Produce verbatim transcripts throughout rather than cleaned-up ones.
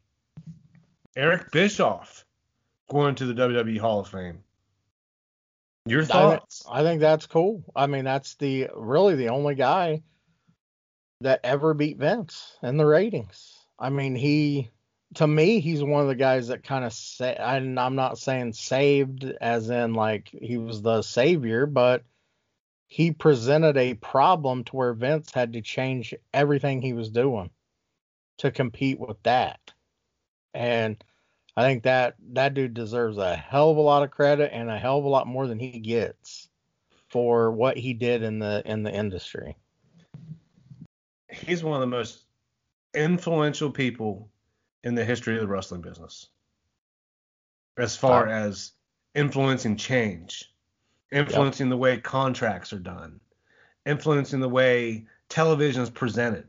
Eric Bischoff going to the W W E Hall of Fame. Your thoughts? I, I think that's cool. I mean, that's the really the only guy that ever beat Vince in the ratings. I mean, he... To me, he's one of the guys that kind of say, and I'm not saying saved as in like he was the savior, but he presented a problem to where Vince had to change everything he was doing to compete with that. And I think that that dude deserves a hell of a lot of credit and a hell of a lot more than he gets for what he did in the in the industry. He's one of the most influential people in the history of the wrestling business as far wow. as influencing change, influencing yep. the way contracts are done, influencing the way television is presented.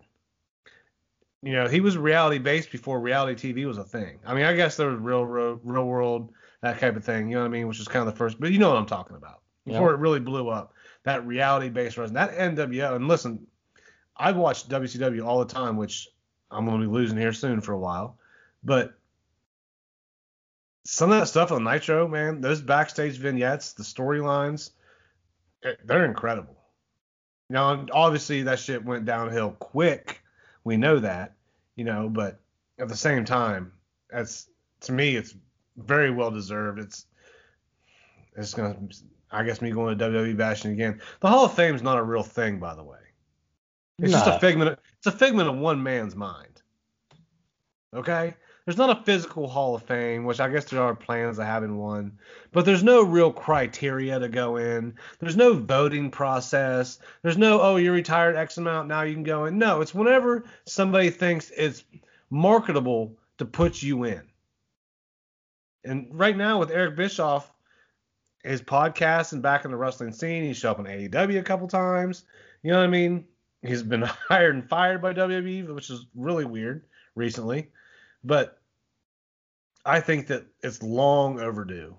You know, he was reality-based before reality T V was a thing. I mean, I guess there was real, real, real world, that type of thing, you know what I mean, which is kind of the first, but you know what I'm talking about. Before yep. it really blew up, that reality-based wrestling, that N W O, and listen, I've watched W C W all the time, which I'm going to be losing here soon for a while, but some of that stuff on Nitro, man, those backstage vignettes, the storylines, they're incredible. Now, obviously, that shit went downhill quick. We know that, you know, but at the same time, that's, to me, it's very well deserved. It's, it's going to, I guess, me going to W W E bashing again. The Hall of Fame is not a real thing, by the way. It's nah. just a figment. Of, it's a figment of one man's mind. Okay? There's not a physical Hall of Fame, which I guess there are plans of having one, but there's no real criteria to go in. There's no voting process. There's no, oh, you're retired X amount, now you can go in. No, it's whenever somebody thinks it's marketable to put you in. And right now with Eric Bischoff, his podcast and back in the wrestling scene, he's shown up on A E W a couple times. You know what I mean? He's been hired and fired by W W E, which is really weird recently. But I think that it's long overdue.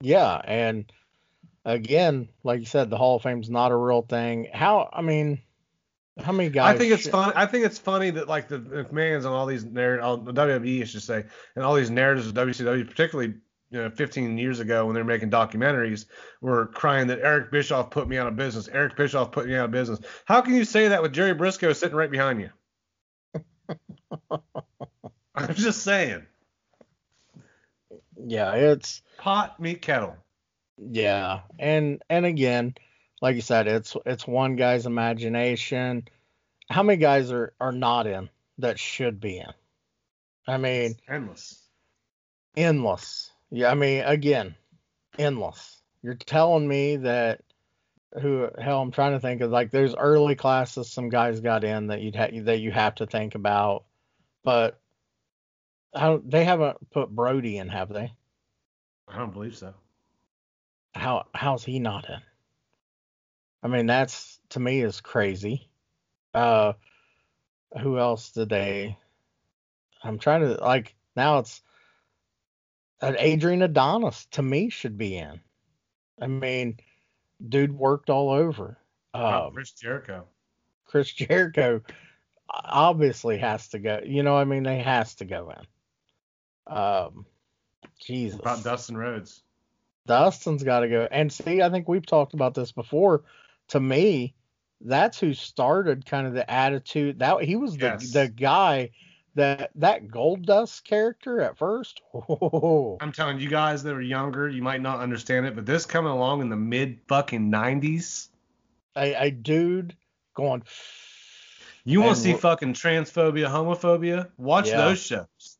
Yeah, and again, like you said, the Hall of Fame's not a real thing. How, I mean, how many guys? I think it's should... funny. I think it's funny that like the McMahon's and all these narratives, the W W E, I should say, and all these narratives of W C W, particularly, you know, fifteen years ago when they were making documentaries, were crying that Eric Bischoff put me out of business. Eric Bischoff put me out of business. How can you say that with Jerry Briscoe sitting right behind you? I'm just saying. Yeah, it's pot meet kettle. Yeah, and and again, like you said, it's it's one guy's imagination. How many guys are, are not in that should be in? I mean, it's endless. Endless. Yeah, I mean, again, endless. You're telling me that who hell I'm trying to think of, like, there's early classes some guys got in that you'd ha- that you have to think about, but how they haven't put Brody in, have they? I don't believe so. How how's he not in? I mean, that's, to me, is crazy. Uh, who else did they? I'm trying to, like, now it's an Adrian Adonis, to me, should be in. I mean, dude worked all over. Um, wow, Chris Jericho. Chris Jericho obviously has to go. You know, I mean, they has to go in. Um, Jesus. What about Dustin Rhodes? Dustin's got to go. And see, I think we've talked about this before. To me, that's who started kind of the attitude. That he was the yes. the guy that that Gold Dust character at first. Oh. I'm telling you guys that are younger, you might not understand it, but this coming along in the mid fucking nineties, a, a dude going. You want to see fucking transphobia, homophobia? Watch yeah. those shows.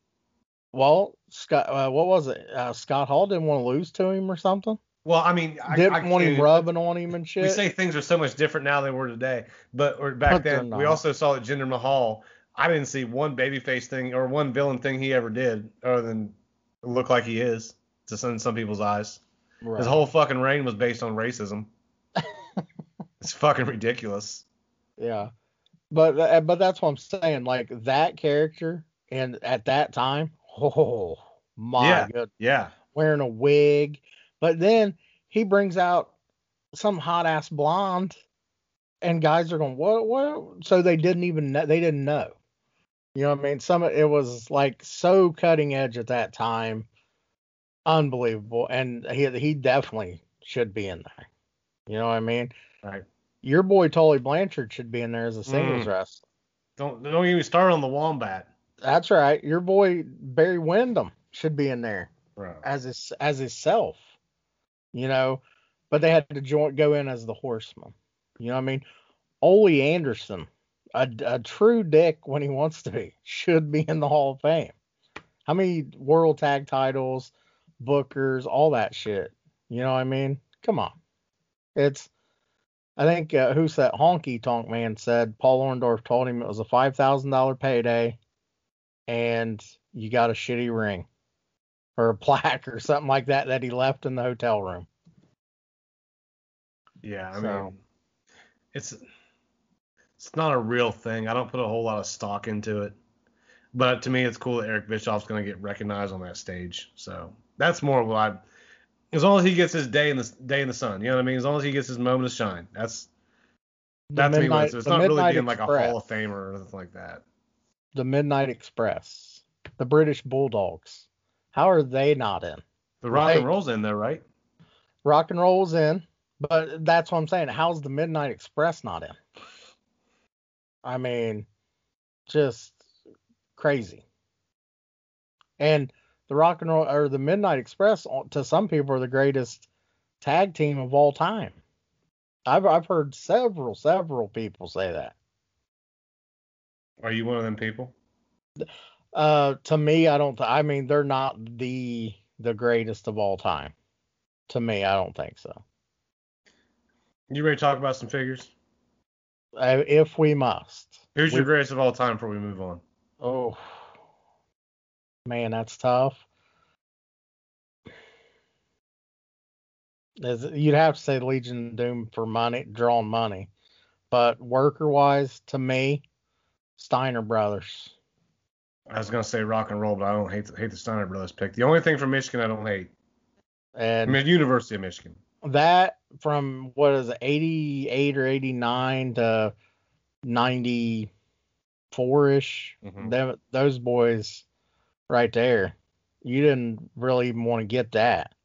Well, Scott, uh, what was it? Uh, Scott Hall didn't want to lose to him or something. Well, I mean, I didn't I, want I, him rubbing on him and shit. We say things are so much different now than they were today, but or back but then we also saw that Jinder Mahal. I didn't see one babyface thing or one villain thing he ever did other than look like he is to some, some people's eyes. Right. His whole fucking reign was based on racism. It's fucking ridiculous. Yeah. But but that's what I'm saying. Like, that character and at that time, oh, my yeah. goodness. Yeah. Wearing a wig. But then he brings out some hot-ass blonde, and guys are going, what, what? So they didn't even know. They didn't know. You know what I mean? Some it was like so cutting edge at that time, unbelievable. And he he definitely should be in there. You know what I mean? Right. Your boy Tully Blanchard should be in there as a singles mm. wrestler. Don't don't even start on the Wombat. That's right. Your boy Barry Windham should be in there Bro. as his as himself. You know, but they had to join go in as the Horseman. You know what I mean? Ole Anderson, a, a true dick when he wants to be, should be in the Hall of Fame. How many world tag titles, bookers, all that shit? You know what I mean? Come on. It's, I think, uh, who said, Honky Tonk Man said, Paul Orndorff told him it was a five thousand dollars payday. and you got a shitty ring or a plaque or something like that that he left in the hotel room. Yeah, I so. mean, it's it's not a real thing. I don't put a whole lot of stock into it. But to me, it's cool that Eric Bischoff's going to get recognized on that stage. So that's more what I – as long as he gets his day in the day in the sun, you know what I mean? As long as he gets his moment of shine. That's that's me. So it's not really being like a Hall of Famer or anything like that. The Midnight Express, the British Bulldogs. How are they not in? The Rock and Roll's in though, right? Rock and Roll's in, but that's what I'm saying. How's the Midnight Express not in? I mean, just – crazy. And the Rock and Roll or the Midnight Express to some people are the greatest tag team of all time. I've I've heard several several people say that. Are you one of them people? Uh, to me, I don't. Th- I mean, they're not the the greatest of all time. To me, I don't think so. You ready to talk about some figures? Uh, if we must. Who's we- your greatest of all time before we move on? Oh, man, that's tough. You'd have to say Legion of Doom for money, drawing money. But worker-wise, to me, Steiner Brothers. I was going to say Rock and Roll, but I don't hate the, hate the Steiner Brothers pick. The only thing from Michigan I don't hate. And I mean, University of Michigan. That from, what is it, eighty-eight or eighty-nine to ninety four-ish, mm-hmm. them, those boys right there, you didn't really even want to get that.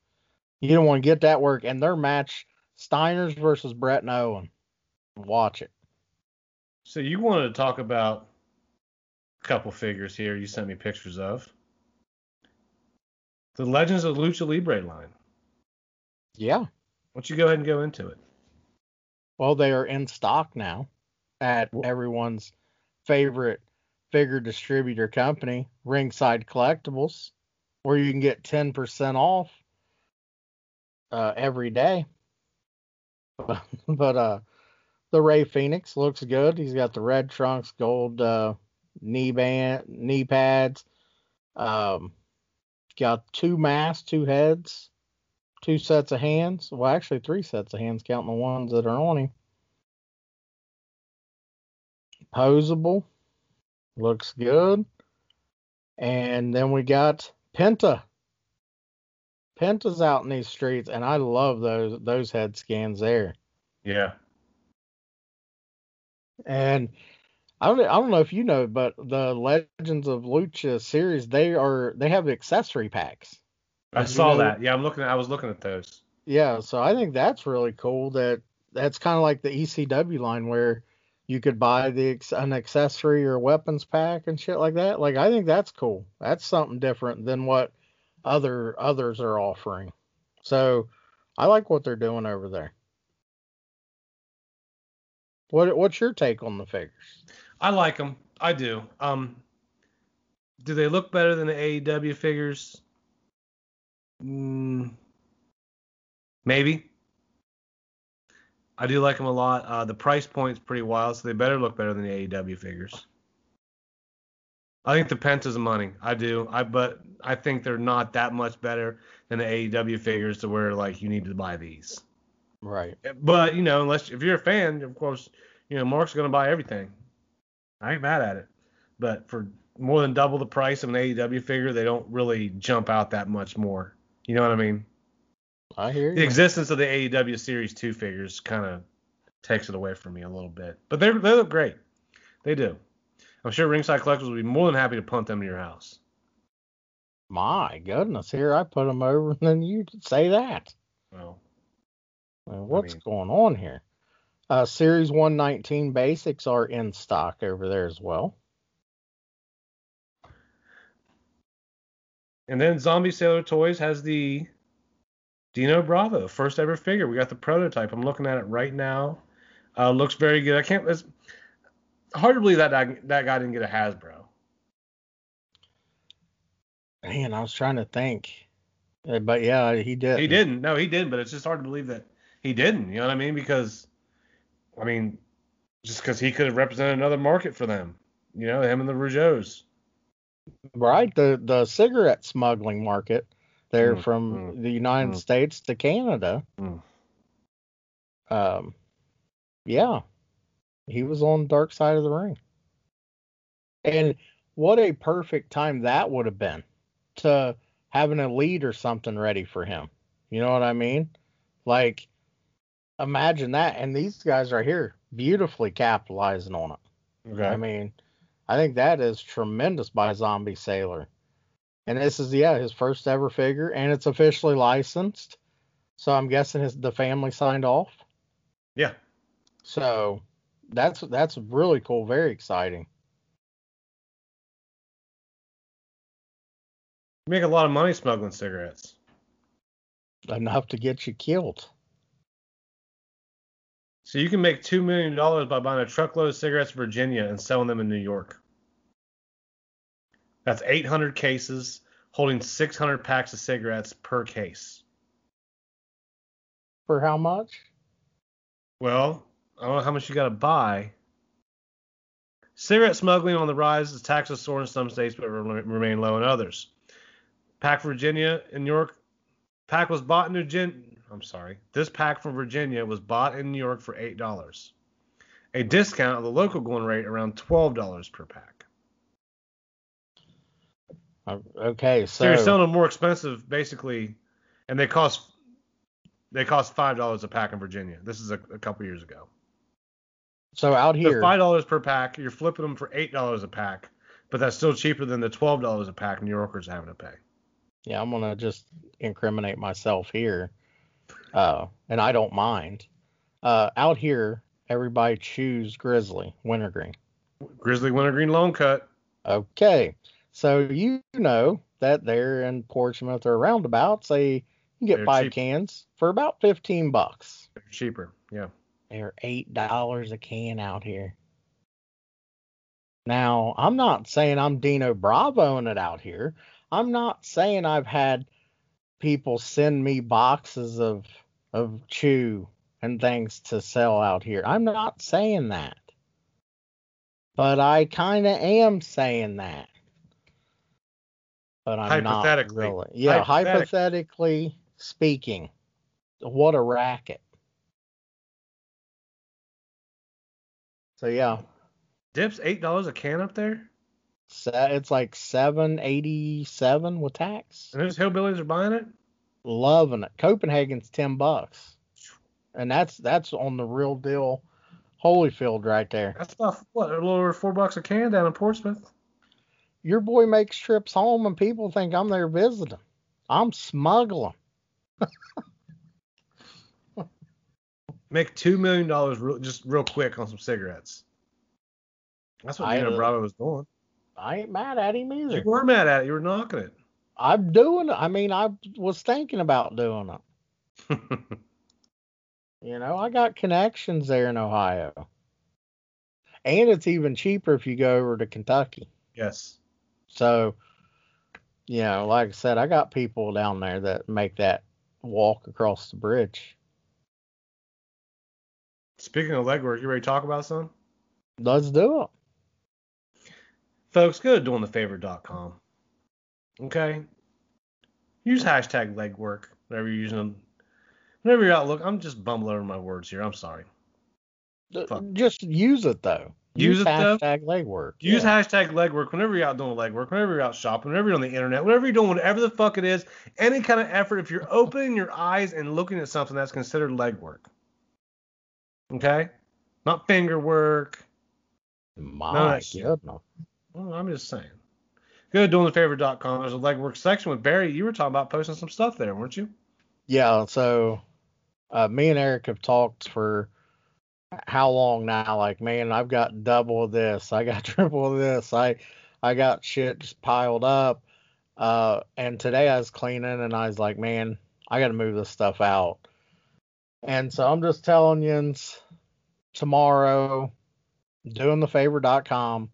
You didn't want to get that work. And their match, Steiner's versus Bret and Owen. Watch it. So you wanted to talk about a couple figures here you sent me pictures of. The Legends of Lucha Libre line. Yeah. Why don't you go ahead and go into it? Well, they are in stock now at well, everyone's favorite figure distributor company, Ringside Collectibles, where you can get ten percent off uh, every day. But uh, the Ray Phoenix looks good. He's got the red trunks, gold uh, knee band, knee pads. Um, got two masks, two heads, two sets of hands. Well, actually, three sets of hands, counting the ones that are on him. Posable, looks good. And then we got Penta. Penta's out in these streets, and I love those those head scans there. Yeah. And I don't I don't know if you know, but the Legends of Lucha series, they are they have accessory packs. I saw that. Yeah, I'm looking. At, I was looking at those. Yeah, so I think that's really cool. That that's kind of like the E C W line where you could buy the an accessory or weapons pack and shit like that. Like, I think that's cool. That's something different than what other others are offering. So I like what they're doing over there. What What's your take on the figures? I like them. I do. Um, do they look better than the A E W figures? Mm, maybe. I do like them a lot. Uh, the price point's pretty wild, so they better look better than the A E W figures. I think the Penta's money. I do. I but I think they're not that much better than the A E W figures to where like you need to buy these. Right. But you know, unless if you're a fan, of course, you know Mark's gonna buy everything. I ain't mad at it. But for more than double the price of an A E W figure, they don't really jump out that much more. You know what I mean? I hear you. The existence of the A E W Series two figures kind of takes it away from me a little bit. But they they look great. They do. I'm sure Ringside Collectors will be more than happy to punt them to your house. My goodness. Here, I put them over, and then you say that. Well, well what's I mean, going on here? Uh, Series one nineteen basics are in stock over there as well. And then Zombie Sailor Toys has the Dino Bravo, first ever figure. We got the prototype. I'm looking at it right now. Uh, looks very good. I can't. It's hard to believe that, that that guy didn't get a Hasbro. Man, I was trying to think, but yeah, he did. He didn't. No, he didn't. But it's just hard to believe that he didn't. You know what I mean? Because, I mean, just because he could have represented another market for them. You know, him and the Rougeaus. right? The the cigarette smuggling market there mm, from mm, the United mm. States to Canada. Mm. Um, yeah, he was on Dark Side of the Ring. And what a perfect time that would have been to having a lead or something ready for him. You know what I mean? Like, imagine that. And these guys right here, beautifully capitalizing on it. Okay. I mean, I think that is tremendous by Zombie Sailor. And this is, yeah, his first ever figure. And it's officially licensed. So I'm guessing his, the family signed off. Yeah. So that's, that's really cool. Very exciting. You make a lot of money smuggling cigarettes. Enough to get you killed. So you can make two million dollars by buying a truckload of cigarettes in Virginia and selling them in New York. That's eight hundred cases holding six hundred packs of cigarettes per case. For how much? Well, I don't know how much you got to buy. Cigarette smuggling on the rise is taxed as soaring in some states, but remain low in others. Pack Virginia in New York. Pack was bought in New Gen- I'm sorry. This pack from Virginia was bought in New York for eight dollars. A discount of the local going rate around twelve dollars per pack. Uh, okay, so, so you're selling them more expensive, basically, and they cost they cost five dollars a pack in Virginia. This is a, a couple years ago. So out here, so five dollars per pack. You're flipping them for eight dollars a pack, but that's still cheaper than the twelve dollars a pack New Yorkers are having to pay. Yeah, I'm going to just incriminate myself here, uh, and I don't mind. Uh, out here, everybody chews Grizzly Wintergreen. Grizzly Wintergreen Long Cut. Okay, so you know that there in Portsmouth or roundabouts, they you can get They're five cheap. cans for about fifteen bucks. They're cheaper, yeah. They're eight dollars a can out here. Now, I'm not saying I'm Dino Bravoing it out here. I'm not saying I've had people send me boxes of of chew and things to sell out here. I'm not saying that. But I kind of am saying that. But I'm not really. Yeah, hypothetically. hypothetically speaking, what a racket. So, yeah. Dips eight dollars a can up there? So it's like seven eighty-seven with tax. And those hillbillies are buying it? Loving it. Copenhagen's ten bucks. And that's that's on the real deal Holyfield right there. That's about, what, a little over four bucks a can down in Portsmouth. Your boy makes trips home and people think I'm there visiting. I'm smuggling. Make two million dollars real, just real quick on some cigarettes. That's what Dino Bravo was doing. I ain't mad at him either. You were mad at it. You were knocking it. I'm doing it. I mean, I was thinking about doing it. You know, I got connections there in Ohio. And it's even cheaper if you go over to Kentucky. Yes. So, you know, like I said, I got people down there that make that walk across the bridge. Speaking of legwork, you ready to talk about some? Let's do it. Folks, go to doing the favor dot com, okay? Use hashtag legwork, whenever you're using them. Whenever you're out, look, I'm just bumbling over my words here. I'm sorry. Fuck. Just use it, though. Use, use it, hashtag though. legwork. Use yeah. hashtag legwork whenever you're out doing legwork, whenever you're out shopping, whenever you're on the internet, whenever you're doing whatever the fuck it is, any kind of effort, if you're opening your eyes and looking at something, that's considered legwork, okay? Not finger work. My goodness. Well, I'm just saying. Go to doing the favor dot com. There's a legwork section with Barry. You were talking about posting some stuff there, weren't you? Yeah, so uh, me and Eric have talked for how long now? Like, man, I've got double of this. I got triple of this. I, I got shit just piled up. Uh, and today I was cleaning, and I was like, man, I got to move this stuff out. And so I'm just telling you, tomorrow, doing the favor dot com.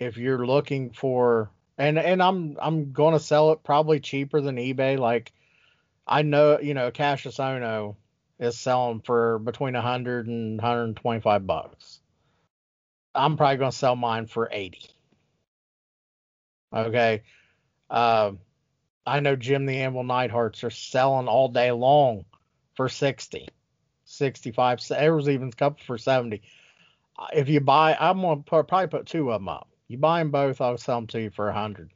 If you're looking for, and, and I'm I'm going to sell it probably cheaper than eBay. Like, I know, you know, Cassius Ohno is selling for between one hundred and one twenty-five bucks. I'm probably going to sell mine for eighty. Okay. Um, I know Jim the Anvil Neidharts are selling all day long for sixty, sixty-five. There was even a couple for seventy. If you buy, I'm going to probably put two of them up. You buy them both, I'll sell them to you for one hundred.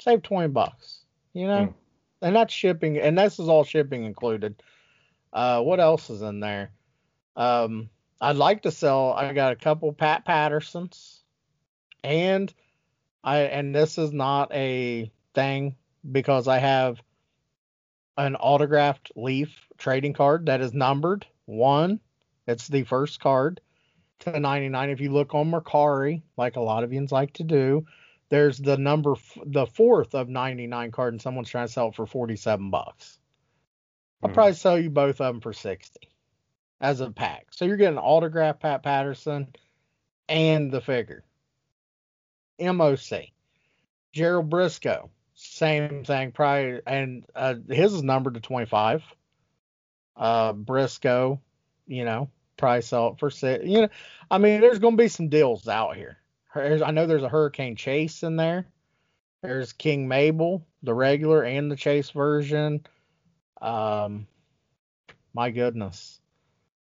Save twenty bucks, you know? Mm. And that's shipping, and this is all shipping included. Uh, what else is in there? Um, I'd like to sell, I got a couple Pat Pattersons, and I, and this is not a thing because I have an autographed Leaf trading card that is numbered one. It's the first card to ninety-nine. If you look on Mercari, like a lot of you like to do, there's the number, f- the fourth of ninety-nine card, and someone's trying to sell it for forty-seven bucks. I'll mm. probably sell you both of them for sixty as a pack. So you're getting an autographed Pat Patterson and the figure. M O C. Gerald Briscoe, same thing, probably, and uh, his is numbered to twenty-five. Uh, Briscoe, you know, probably sell it for six. You know, I mean, there's going to be some deals out here. I know there's a Hurricane Chase in there. There's King Mabel, the regular and the Chase version. Um, my goodness.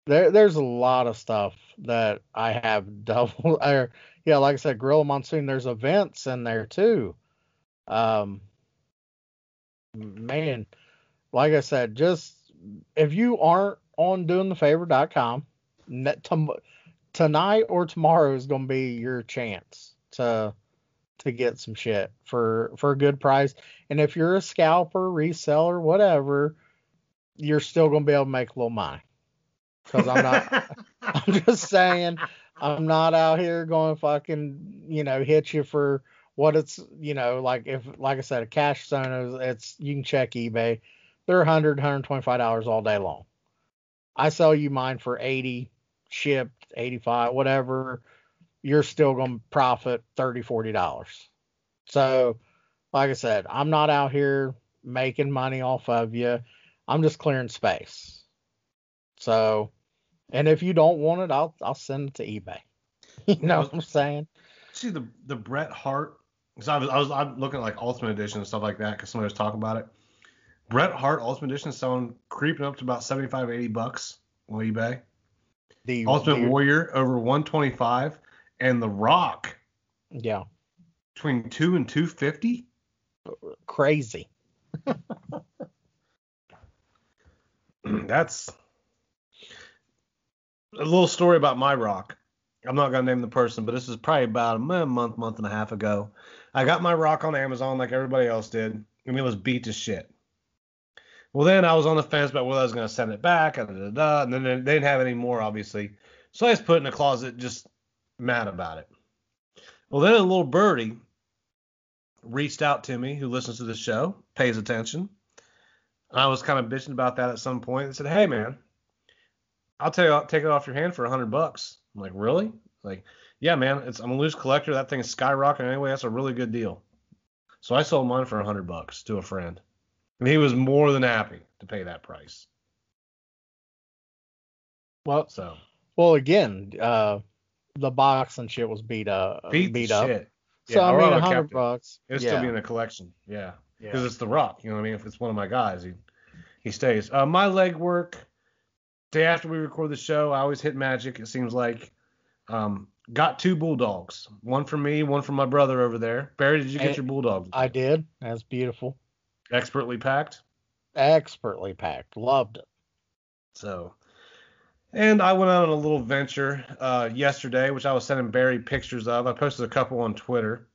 There, there's a lot of stuff that I have double. Or, yeah, like I said, Gorilla Monsoon. There's events in there too. Um, man, like I said, just if you aren't on doing the favor dot com, to, tonight or tomorrow is going to be your chance to to get some shit for for a good price. And if you're a scalper, reseller, whatever, you're still going to be able to make a little money. Because I'm not, I'm just saying, I'm not out here going fucking, you know, hit you for what it's, you know, like if, like I said, a cash zone, it's, you can check eBay. They're one hundred, one twenty-five dollars all day long. I sell you mine for eighty, shipped, eighty-five, whatever. You're still going to profit thirty, forty dollars. So, like I said, I'm not out here making money off of you. I'm just clearing space. So, and if you don't want it, I'll I'll send it to eBay. You know what I'm saying? See the the Bret Hart, because I was I was I'm looking at like Ultimate Edition and stuff like that because somebody was talking about it. Bret Hart Ultimate Edition is selling creeping up to about seventy-five, eighty bucks on eBay. The Ultimate the, Warrior over one twenty-five, and The Rock, yeah, between two and two fifty. Crazy. That's a little story about my rock. I'm not going to name the person, but this is probably about a month, month and a half ago. I got my rock on Amazon like everybody else did, and it was beat to shit. Well, then I was on the fence about whether I was going to send it back, and, da, da, da, and then they didn't have any more, obviously. So I just put it in the closet, just mad about it. Well, then a little birdie reached out to me who listens to the show, pays attention. And I was kind of bitching about that at some point and said, hey, man, I'll tell you, I'll take it off your hand for one hundred bucks. I'm like, really? Like, yeah, man, it's I'm a loose collector. That thing is skyrocketing anyway. That's a really good deal. So I sold mine for one hundred bucks to a friend. And he was more than happy to pay that price. Well, so. Well, again, uh, the box and shit was beat up. Beat, beat up. Shit. Yeah, so, I, I mean, one hundred bucks. It would yeah. still be in the collection. Yeah. Because yeah. it's The Rock. You know what I mean? If it's one of my guys, he, he stays. Uh, my leg work. Day after we record the show, I always hit magic, it seems like. Um, got two bulldogs. One for me, one for my brother over there. Barry, did you get and your bulldogs? I did. That's beautiful. Expertly packed? Expertly packed. Loved it. So, and I went out on a little venture uh, yesterday, which I was sending Barry pictures of. I posted a couple on Twitter.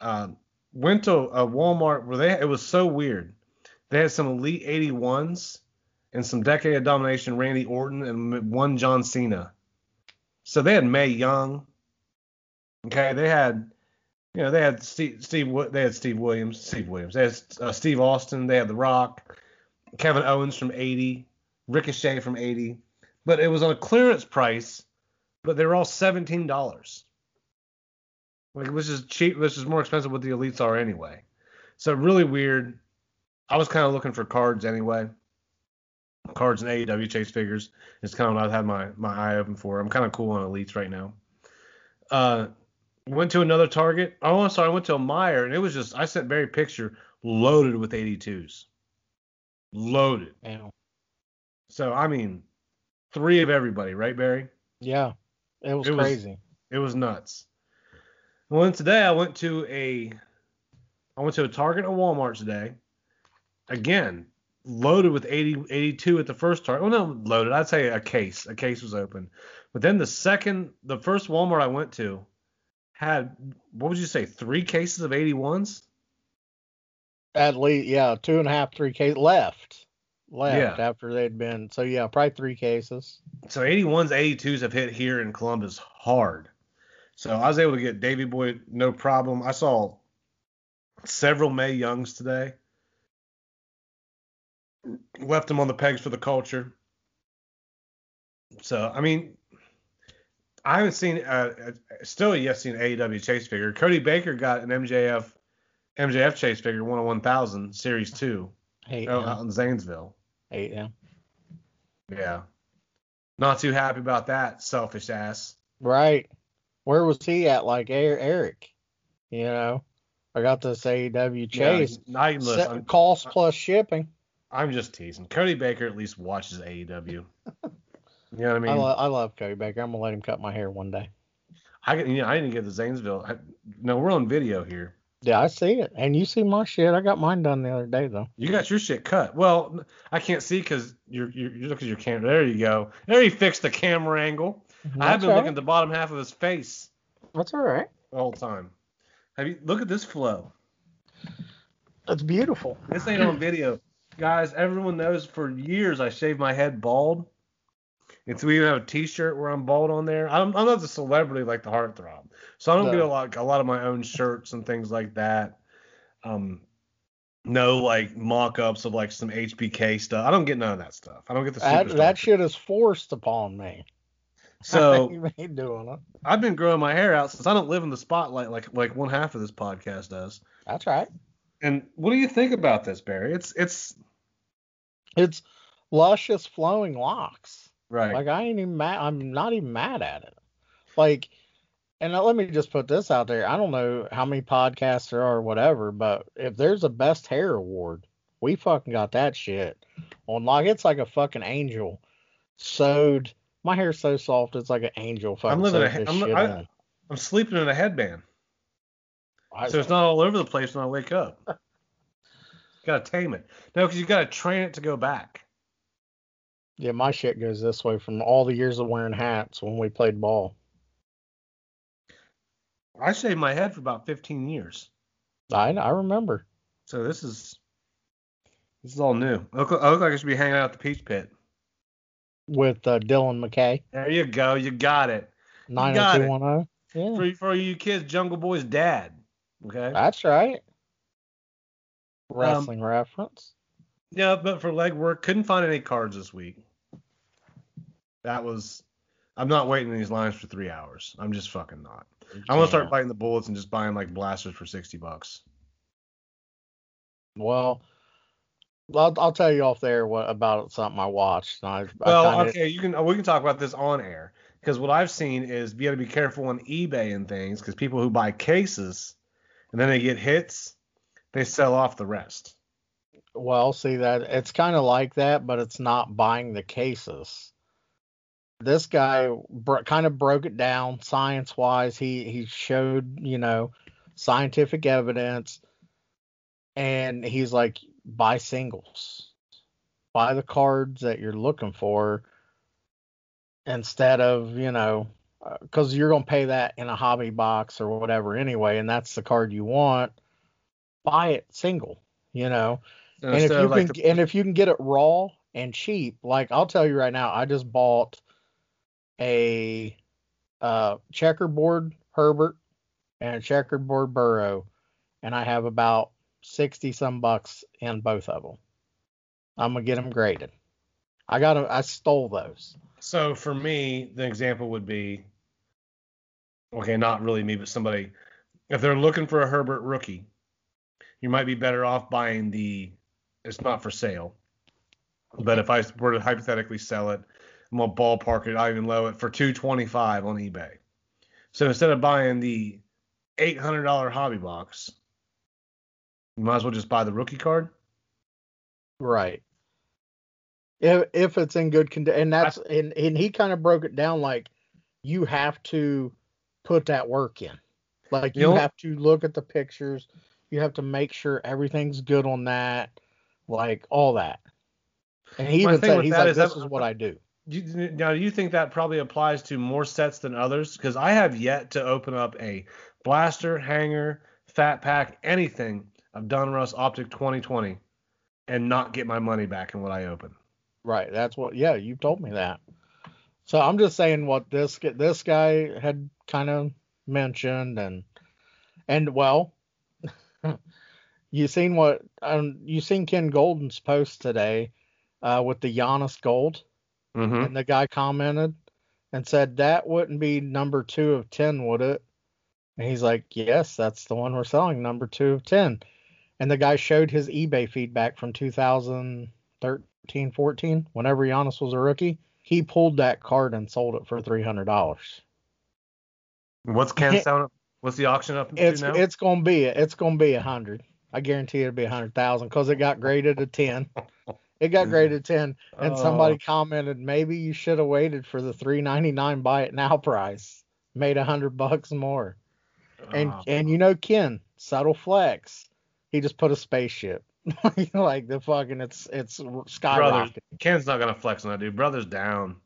Uh, went to a Walmart where they, it was so weird. They had some Elite eighty-ones. And some Decade of Domination, Randy Orton, and one John Cena. So they had Mae Young. Okay, they had, you know, they had Steve, Steve they had Steve Williams, Steve Williams, they had uh, Steve Austin, they had The Rock, Kevin Owens from eighty, Ricochet from eighty, but it was on a clearance price, but they were all seventeen dollars. Like, which is cheap, which is more expensive what the Elites are anyway. So really weird. I was kind of looking for cards anyway. Cards and A E W chase figures. It's kind of what I've had my, my eye open for. I'm kind of cool on Elites right now. Uh, Went to another Target. Oh, so I went to a Meijer, and it was just, I sent Barry picture loaded with eighty-twos. Loaded. Damn. So, I mean, three of everybody, right, Barry? Yeah. It was it crazy. Was, it was nuts. And then today I went to a I went to a Target and Walmart today. Again, loaded with eighty, eighty-two at the first Target. Well, no, loaded. I'd say a case. A case was open. But then the second, the first Walmart I went to had, what would you say, three cases of eighty-ones? At least, yeah, two and a half, three cases left. Left yeah. After they'd been. So, yeah, probably three cases. So, eighty-ones, eighty-twos have hit here in Columbus hard. So, I was able to get Davey Boy, no problem. I saw several Mae Youngs today. Left them on the pegs for the culture. So, I mean, I haven't seen, uh, still yet seen an A E W chase figure. Cody Baker got an M J F M J F chase figure, one of one thousand, series two, Eight, out, yeah. out in Zanesville. Eight, yeah. Yeah. Not too happy about that, selfish ass. Right. Where was he at, like Eric? You know, I got this A E W chase. Yeah, nightless. Cost plus shipping. I'm just teasing. Cody Baker at least watches A E W. You know what I mean? I, lo- I love Cody Baker. I'm going to let him cut my hair one day. I, you know, I didn't get to Zanesville. I, no, we're on video here. Yeah, I see it. And you see my shit. I got mine done the other day, though. You got your shit cut. Well, I can't see because you're, you're, you're looking at your camera. There you go. There he fixed the camera angle. That's I've been right. looking at the bottom half of his face. That's all right. The whole time. Have you, look at this flow. That's beautiful. This ain't on video. Guys, everyone knows for years I shaved my head bald. And so we even have a T-shirt where I'm bald on there. I'm, I'm not a celebrity like the heartthrob, so I don't no. get a lot, a lot of my own shirts and things like that. Um, no like mock-ups of like some H B K stuff. I don't get none of that stuff. I don't get the that, that shit is forced upon me. So you ain't doing it. I've been growing my hair out since I don't live in the spotlight like like one half of this podcast does. That's right. And what do you think about this, Barry? It's it's it's luscious flowing locks. Right. Like I ain't even mad. I'm not even mad at it. Like, and let me just put this out there. I don't know how many podcasts there are or whatever, but if there's a best hair award, we fucking got that shit on lock. It's like a fucking angel sewed. My hair's so soft. It's like an angel. Fucking I'm living. A, I'm, shit I, I'm sleeping in a headband. So it's not all over the place when I wake up. Got to tame it. No, because you got to train it to go back. Yeah, my shit goes this way from all the years of wearing hats when we played ball. I shaved my head for about fifteen years. I I remember. So this is this is all new. I look, I look like I should be hanging out at the Peach Pit. With uh, Dylan McKay. There you go. You got it. nine oh two one oh. Yeah. For, for you kids, Jungle Boy's dad. Okay. That's right. Wrestling um, reference. Yeah, but for leg work, couldn't find any cards this week. That was, I'm not waiting in these lines for three hours. I'm just fucking not. I'm going to start biting the bullets and just buying like blasters for sixty bucks. Well, I'll, I'll tell you off there what about something I watched. And I, well, I kinda, okay, you can we can talk about this on air because what I've seen is you got to be careful on eBay and things because people who buy cases. And then they get hits, they sell off the rest. Well, see that it's kind of like that, but it's not buying the cases. This guy bro- kind of broke it down science wise. He he showed, you know, scientific evidence. And he's like, buy singles. Buy the cards that you're looking for instead of, you know, because you're going to pay that in a hobby box or whatever anyway, and that's the card you want, buy it single, you know. So and, if you like can, the- and if you can get it raw and cheap, like I'll tell you right now, I just bought a uh, checkerboard Herbert and a checkerboard Burrow, and I have about sixty some bucks in both of them. I'm going to get them graded. I got a, I stole those. So for me, the example would be, okay, not really me, but somebody, if they're looking for a Herbert rookie, you might be better off buying the, it's not for sale, but if I were to hypothetically sell it, I'm going to ballpark it, I even low it for two twenty-five on eBay. So instead of buying the eight hundred dollars hobby box, you might as well just buy the rookie card. Right. If if it's in good condition, and that's I, and, and he kind of broke it down like you have to put that work in. Like you, you know, have to look at the pictures. You have to make sure everything's good on that, like all that. And he even said, he's like, is this that, is what I do. You, now, do you think that probably applies to more sets than others? Because I have yet to open up a blaster, hanger, fat pack, anything of Donruss Optic twenty twenty and not get my money back in what I open. Right. That's what, yeah, you told me that. So I'm just saying what this this guy had kind of mentioned, and and well, you seen what um, you seen Ken Golden's post today uh, with the Giannis gold, mm-hmm. and the guy commented and said that wouldn't be number two of ten, would it? And he's like, yes, that's the one we're selling, number two of ten. And the guy showed his eBay feedback from two thousand thirteen, fourteen, whenever Giannis was a rookie. He pulled that card and sold it for three hundred dollars. What's Ken selling? What's the auction up to it's, now? It's gonna be it's gonna be a hundred. I guarantee it'll be a hundred thousand because it got graded a ten. It got graded a ten, and oh. somebody commented maybe you should have waited for the three ninety nine buy it now price, made a hundred bucks more. And oh. and you know Ken, subtle flex. He just put a spaceship. Like the fucking it's it's skyrocketing. Ken's not gonna flex on that, dude. Brother's down.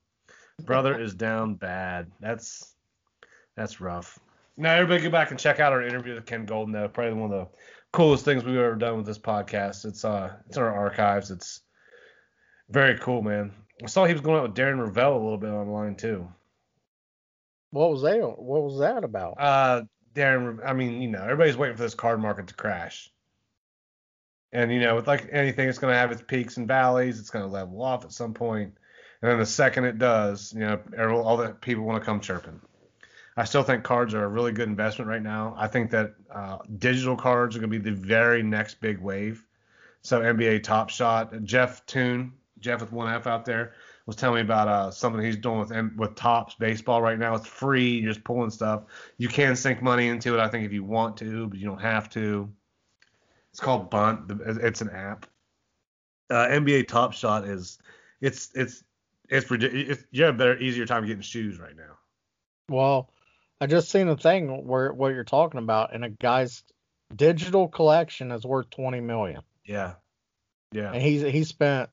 Brother is down bad. That's that's rough. Now, everybody go back and check out our interview with Ken Golden, though. Probably one of the coolest things we've ever done with this podcast. It's uh, it's in our archives. It's very cool, man. I saw he was going out with Darren Ravel a little bit online, too. What was that, what was that about? Uh, Darren, I mean, you know, everybody's waiting for this card market to crash. And, you know, with like anything, it's going to have its peaks and valleys. It's going to level off at some point. And then the second it does, you know, all that people want to come chirping. I still think cards are a really good investment right now. I think that uh, digital cards are going to be the very next big wave. So N B A Top Shot, Jeff Toon, Jeff with one F out there, was telling me about uh, something he's doing with with Topps Baseball right now. It's free. You're just pulling stuff. You can sink money into it, I think, if you want to, but you don't have to. It's called Bunt. It's an app. Uh, N B A Top Shot is it's it's it's ridiculous. You have a better, easier time getting shoes right now. Well. I just seen a thing where what you're talking about, and a guy's digital collection is worth twenty million dollars. Yeah, yeah. And he's he spent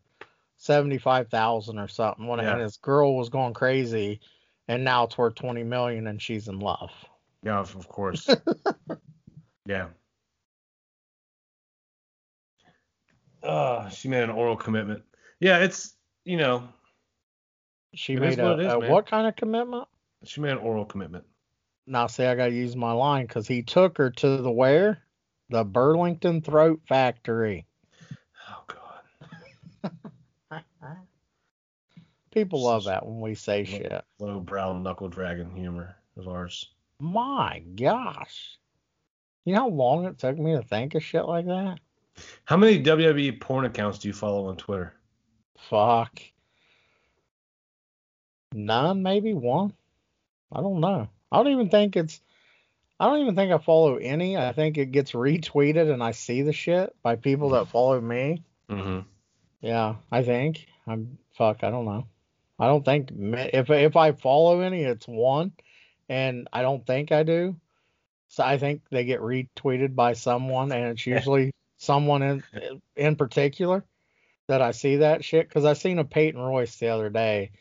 seventy-five thousand dollars or something when yeah. and his girl was going crazy, and now it's worth twenty million dollars, and she's in love. Yeah, of course. Yeah. Uh, she made an oral commitment. Yeah, it's you know. She made a, what, is, a what kind of commitment? She made an oral commitment. Now, see, I got to use my line because he took her to the where? The Burlington Throat Factory. Oh, God. People love that when we say low, shit. Low brow knuckle dragon humor of ours. My gosh. You know how long it took me to think of shit like that? How many W W E porn accounts do you follow on Twitter? Fuck. None, maybe one. I don't know. I don't even think it's, I don't even think I follow any. I think it gets retweeted and I see the shit by people that follow me. Mm-hmm. Yeah, I think I'm fuck. I don't know. I don't think if, if I follow any, it's one, and I don't think I do. So I think they get retweeted by someone, and it's usually someone in, in particular that I see that shit. Cause I seen a Peyton Royce the other day,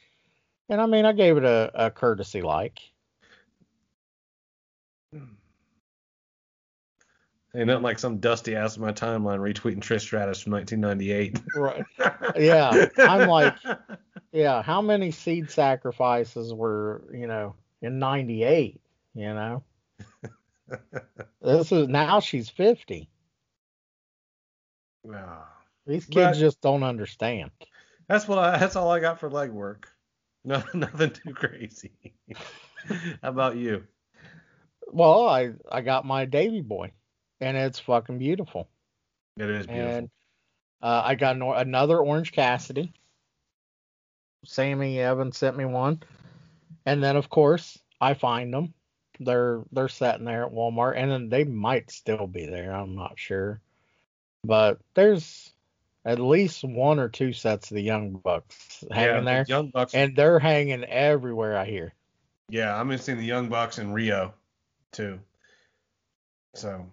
and I mean, I gave it a, a courtesy like. Ain't nothing like some dusty ass in my timeline retweeting Trish Stratus from nineteen ninety-eight. Right. Yeah. I'm like, yeah, how many seed sacrifices were, you know, in ninety-eight, you know? This is now she's fifty. Wow. These kids but, just don't understand. That's what I, that's all I got for legwork. No, nothing too crazy. How about you? Well, I, I got my Davy Boy, and it's fucking beautiful. It is beautiful. And uh, I got an, another Orange Cassidy. Sammy Evans sent me one. And then, of course, I find them, they're they're sitting there at Walmart, and then they might still be there. I'm not sure, but there's at least one or two sets of the Young Bucks hanging yeah, there. Young Bucks, and they're hanging everywhere I hear. Yeah, I'm missing the Young Bucks in Rio too. So,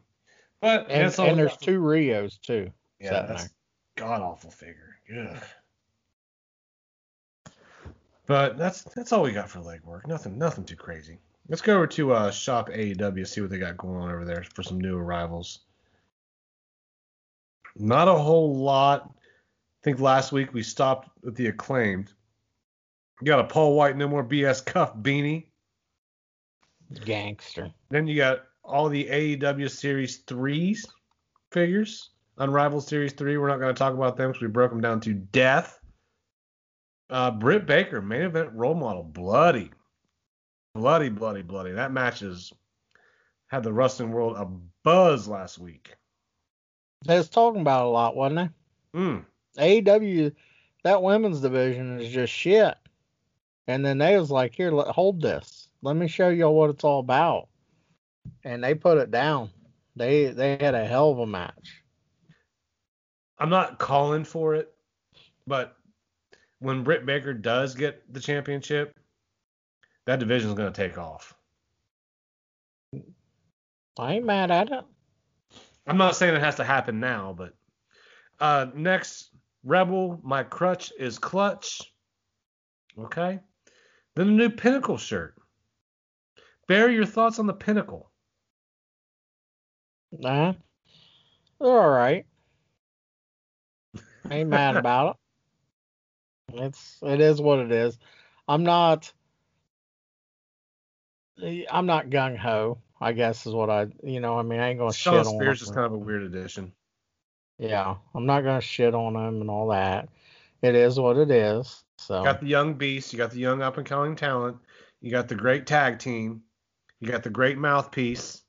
but and, that's all and there's two Rios too. Yeah, that's god awful figure. Ugh. But that's that's all we got for legwork. Nothing nothing too crazy. Let's go over to uh, Shop A E W, see what they got going on over there for some new arrivals. Not a whole lot. I think last week we stopped at the Acclaimed. You got a Paul White No More B S cuff beanie. Gangster. Then you got all the A E W Series threes figures. Unrivaled Series three. We're not going to talk about them because we broke them down to death. Uh, Britt Baker, main event role model. Bloody. Bloody, bloody, bloody. That match has had the wrestling world abuzz last week. They was talking about it a lot, wasn't they? Mm. A E W, that women's division is just shit. And then they was like, here, let, hold this. Let me show y'all what it's all about. And they put it down. They they had a hell of a match. I'm not calling for it, but when Britt Baker does get the championship, that division's going to take off. I ain't mad at it. I'm not saying it has to happen now, but uh, next, Rebel, my crutch is clutch. Okay. Then the new Pinnacle shirt. Barry, your thoughts on the Pinnacle? Nah. They're all right. I ain't mad about it. It's it is what it is. I'm not I'm not gung ho, I guess is what I, you know, I mean, I ain't going to shit on him. Sean Spears is kind of a weird addition. Yeah, I'm not going to shit on him and all that. It is what it is. So you got the young beast, you got the young up and coming talent, you got the great tag team, you got the great mouthpiece,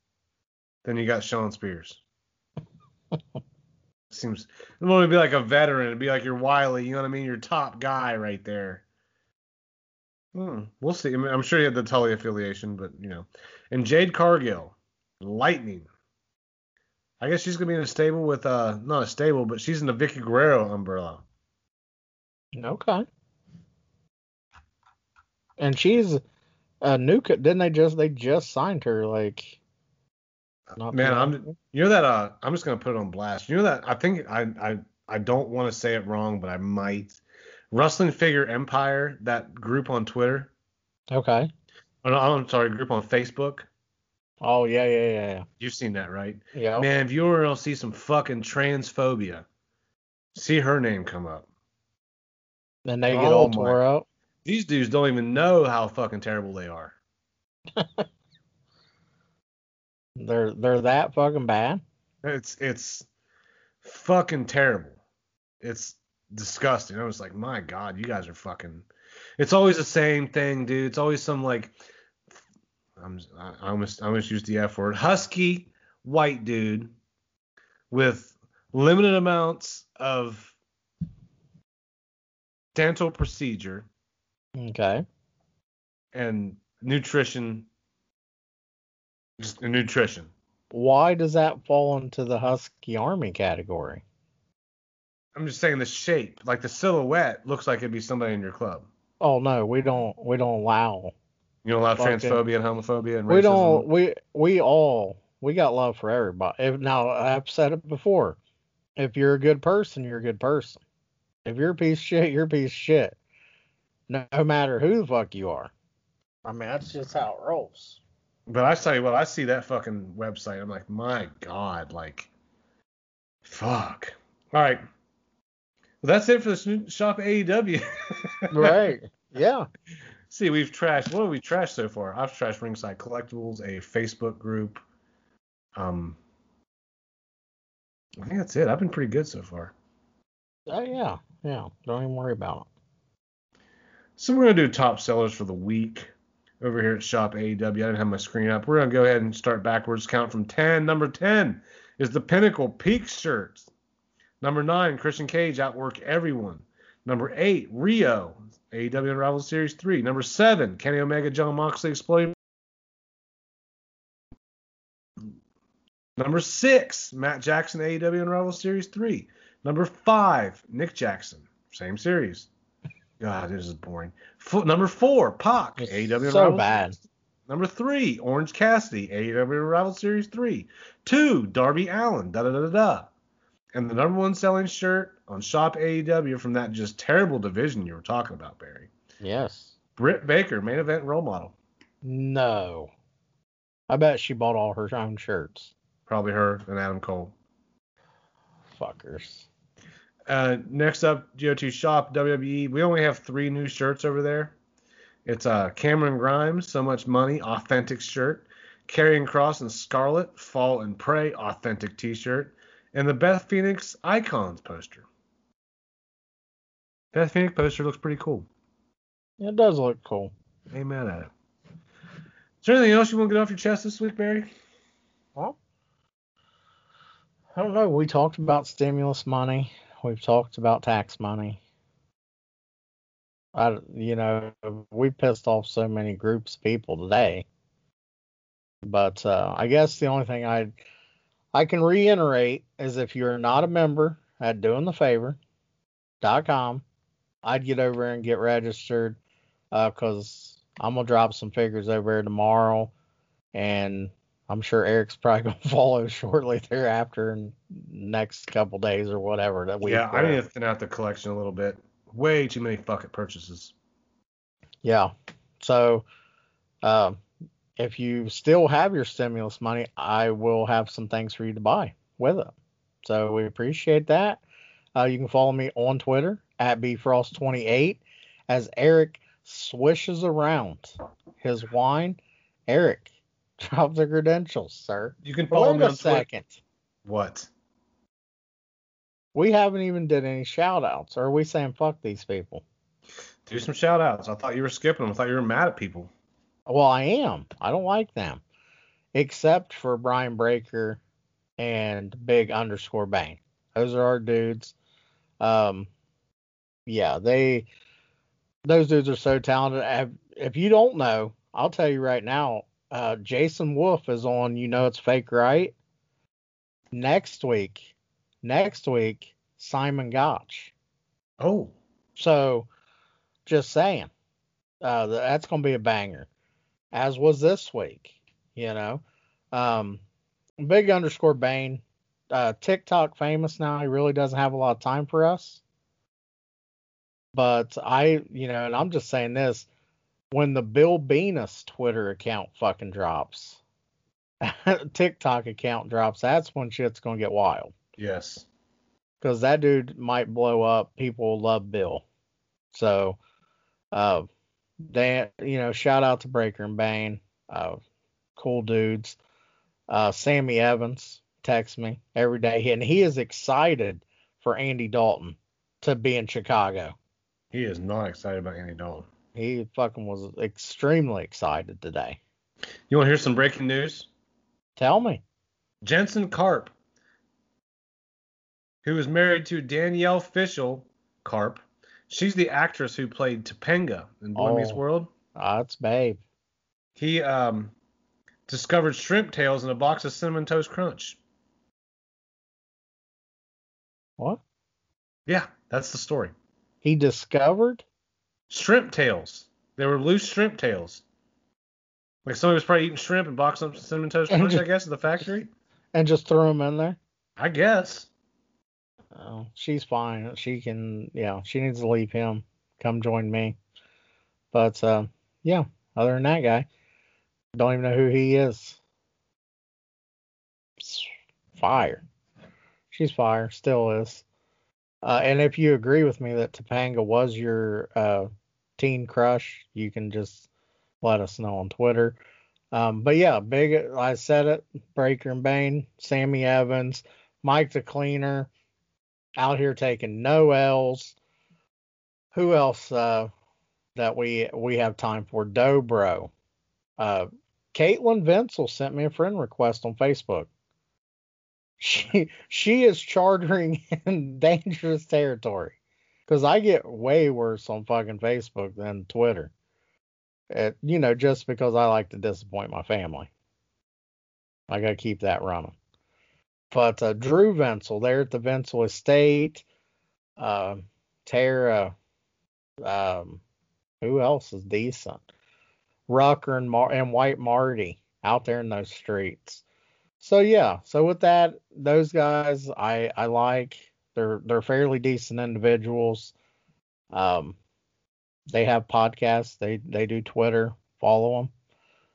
then you got Sean Spears. Seems it would be like a veteran, it'd be like your Wiley, you know what I mean, your top guy right there. Hmm, we'll see. I mean, I'm sure he had the Tully affiliation, but, you know. And Jade Cargill, Lightning. I guess she's going to be in a stable with, uh, not a stable, but she's in the Vicky Guerrero umbrella. Okay. And she's a new, didn't they just, they just signed her, like. Not Man, I'm, you know that, uh, I'm just going to put it on blast. You know that, I think, I, I, I don't want to say it wrong, but I might. Wrestling Figure Empire, that group on Twitter. Okay. Oh, no, I'm sorry, group on Facebook. Oh, yeah, yeah, yeah, yeah. You've seen that, right? Yeah. Man, if you were going to see some fucking transphobia, see her name come up. Then they get oh, all tore my. out. These dudes don't even know how fucking terrible they are. they're they're that fucking bad? It's It's fucking terrible. It's disgusting. I was like, my god, you guys are fucking. It's always the same thing, dude. It's always some like, I'm I, I almost I almost used the F word. Husky white dude with limited amounts of dental procedure. Okay. And nutrition. Just nutrition. Why does that fall into the Husky Army category? I'm just saying the shape, like the silhouette, looks like it'd be somebody in your club. Oh no, we don't. We don't allow. You don't allow fucking transphobia and homophobia and racism. We don't. We we all we got love for everybody. If, now I've said it before. If you're a good person, you're a good person. If you're a piece of shit, you're a piece of shit. No, no matter who the fuck you are. I mean, that's just how it rolls. But I tell you what, I see that fucking website. I'm like, my god, like, fuck. All right. Well, that's it for the Shop A E W. Right. Yeah. See, we've trashed. What have we trashed so far? I've trashed Ringside Collectibles, a Facebook group. Um, I think that's it. I've been pretty good so far. Oh, yeah. Yeah. Don't even worry about it. So we're going to do top sellers for the week over here at Shop A E W. I didn't have my screen up. We're going to go ahead and start backwards. Count from ten. Number ten is the Pinnacle Peak shirts. Number nine, Christian Cage, Outwork Everyone. Number eight, Rio, A E W Unrivaled Series three. Number seven, Kenny Omega, John Moxley, Exploding Number six, Matt Jackson, A E W and Rumble Series three. Number five, Nick Jackson, same series. God, this is boring. F- number four, Pac, it's A E W and so Rumble bad. Series. Number three, Orange Cassidy, A E W and Rumble Series three. Two, Darby Allin, da da da da da. And the number one selling shirt on Shop A E W from that just terrible division you were talking about, Barry. Yes. Britt Baker, main event role model. No. I bet she bought all her own shirts. Probably her and Adam Cole. Fuckers. Uh, next up, G O two Shop, W W E. We only have three new shirts over there. It's uh, Cameron Grimes, So Much Money, authentic shirt. Karrion Kross and Scarlet, Fall and Prey, authentic t-shirt. And the Beth Phoenix Icons poster. Beth Phoenix poster looks pretty cool. It does look cool. Ain't mad at it. Is there anything else you want to get off your chest this week, Barry? Well, I don't know. We talked about stimulus money. We've talked about tax money. I, you know, we pissed off so many groups of people today. But uh, I guess the only thing I I can reiterate is if you're not a member at doing the favor dot com, I'd get over and get registered because... Uh, I'm going to drop some figures over here tomorrow, and I'm sure Eric's probably going to follow shortly thereafter in next couple days or whatever. That we Yeah, I need to thin out the collection a little bit. Way too many fucking purchases. Yeah. So uh, if you still have your stimulus money, I will have some things for you to buy with it. So we appreciate that. Uh, you can follow me on Twitter at b frost twenty-eight as Eric swishes around his wine. Eric, drop the credentials, sir. You can follow me on Twitter. Wait a second. What? We haven't even did any shout outs. Are we saying fuck these people? Do some shout outs. I thought you were skipping them. I thought you were mad at people. Well, I am. I don't like them. Except for Brian Breaker and Big Underscore Bang. Those are our dudes. Um, yeah, they... Those dudes are so talented. If you don't know, I'll tell you right now, uh, Jason Wolf is on You Know It's Fake, right? Next week, next week, Simon Gotch. Oh. So, just saying. Uh, that's going to be a banger. As was this week, you know. Um, Big Underscore Bane, uh, TikTok famous now. He really doesn't have a lot of time for us. But I, you know, and I'm just saying this, when the Bill Venus Twitter account fucking drops, TikTok account drops, that's when shit's going to get wild. Yes. Because that dude might blow up. People love Bill. So, uh, Dan, you know, shout out to Breaker and Bane. Uh, cool dudes. Uh, Sammy Evans texts me every day, and he is excited for Andy Dalton to be in Chicago. He is not excited about Andy Dalton. He fucking was extremely excited today. You want to hear some breaking news? Tell me. Jensen Karp, who is married to Danielle Fishel Karp. She's the actress who played Topanga in Boy oh, Meets World. Oh, that's babe. He um, discovered shrimp tails in a box of Cinnamon Toast Crunch. What? Yeah, that's the story. He discovered shrimp tails. They were loose shrimp tails. Like somebody was probably eating shrimp and boxed up Cinnamon Toast Crunch, I guess, at the factory. And just threw them in there? I guess. Oh, she's fine. She can, yeah, she needs to leave him. Come join me. But, uh, yeah, other than that guy, don't even know who he is. Fire. She's fire. Still is. Uh, and if you agree with me that Topanga was your uh, teen crush, you can just let us know on Twitter. Um, but yeah, big, I said it, Breaker and Bane, Sammy Evans, Mike the Cleaner, out here taking no L's. Who else uh, that we we have time for? Dobro. Uh, Caitlin Vinsel sent me a friend request on Facebook. She she is chartering in dangerous territory because I get way worse on fucking Facebook than Twitter. It, you know, just because I like to disappoint my family. I got to keep that running. But uh, Drew Venzel there at the Venzel Estate. Uh, Tara. Um, who else is decent? Rucker and, Mar- and White Marty out there in those streets. So, yeah. So, with that, those guys I, I like. They're they're fairly decent individuals. Um, they have podcasts. They, they do Twitter. Follow them.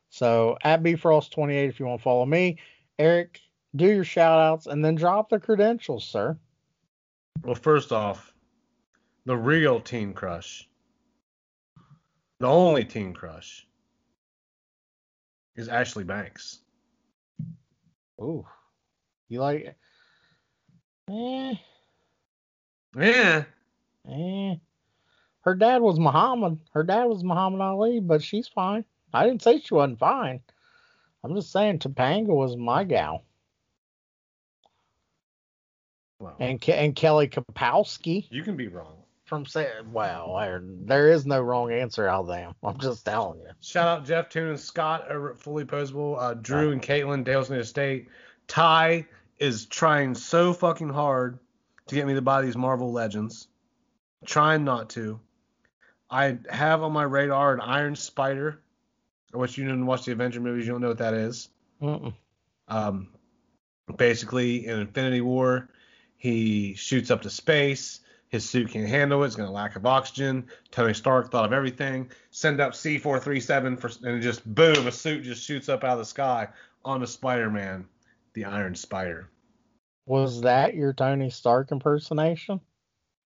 So, at B Frost twenty-eight if you want to follow me. Eric, do your shout-outs and then drop the credentials, sir. Well, first off, the real Team Crush, the only Team Crush, is Ashley Banks. Ooh. You like it? Eh. Yeah. Eh. Her dad was Muhammad. Her dad was Muhammad Ali, but she's fine. I didn't say she wasn't fine. I'm just saying Topanga was my gal. Wow. And Ke- and Kelly Kapowski. You can be wrong. From saying, wow, well, there is no wrong answer out there. I'm just telling you. Shout out Jeff Toon and Scott over at Fully Posable. Uh, Drew wow. and Caitlin, Dale's New Estate. Ty is trying so fucking hard to get me to buy these Marvel Legends. Trying not to. I have on my radar an Iron Spider. Which you didn't watch the Avenger movies, you don't know what that is. Mm-mm. Um, basically, in Infinity War, he shoots up to space. His suit can't handle it. It's going to lack of oxygen. Tony Stark thought of everything. Send up C four thirty-seven, for, and just boom, a suit just shoots up out of the sky onto Spider-Man, the Iron Spider. Was that your Tony Stark impersonation?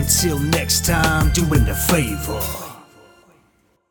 Until next time, doing the favor.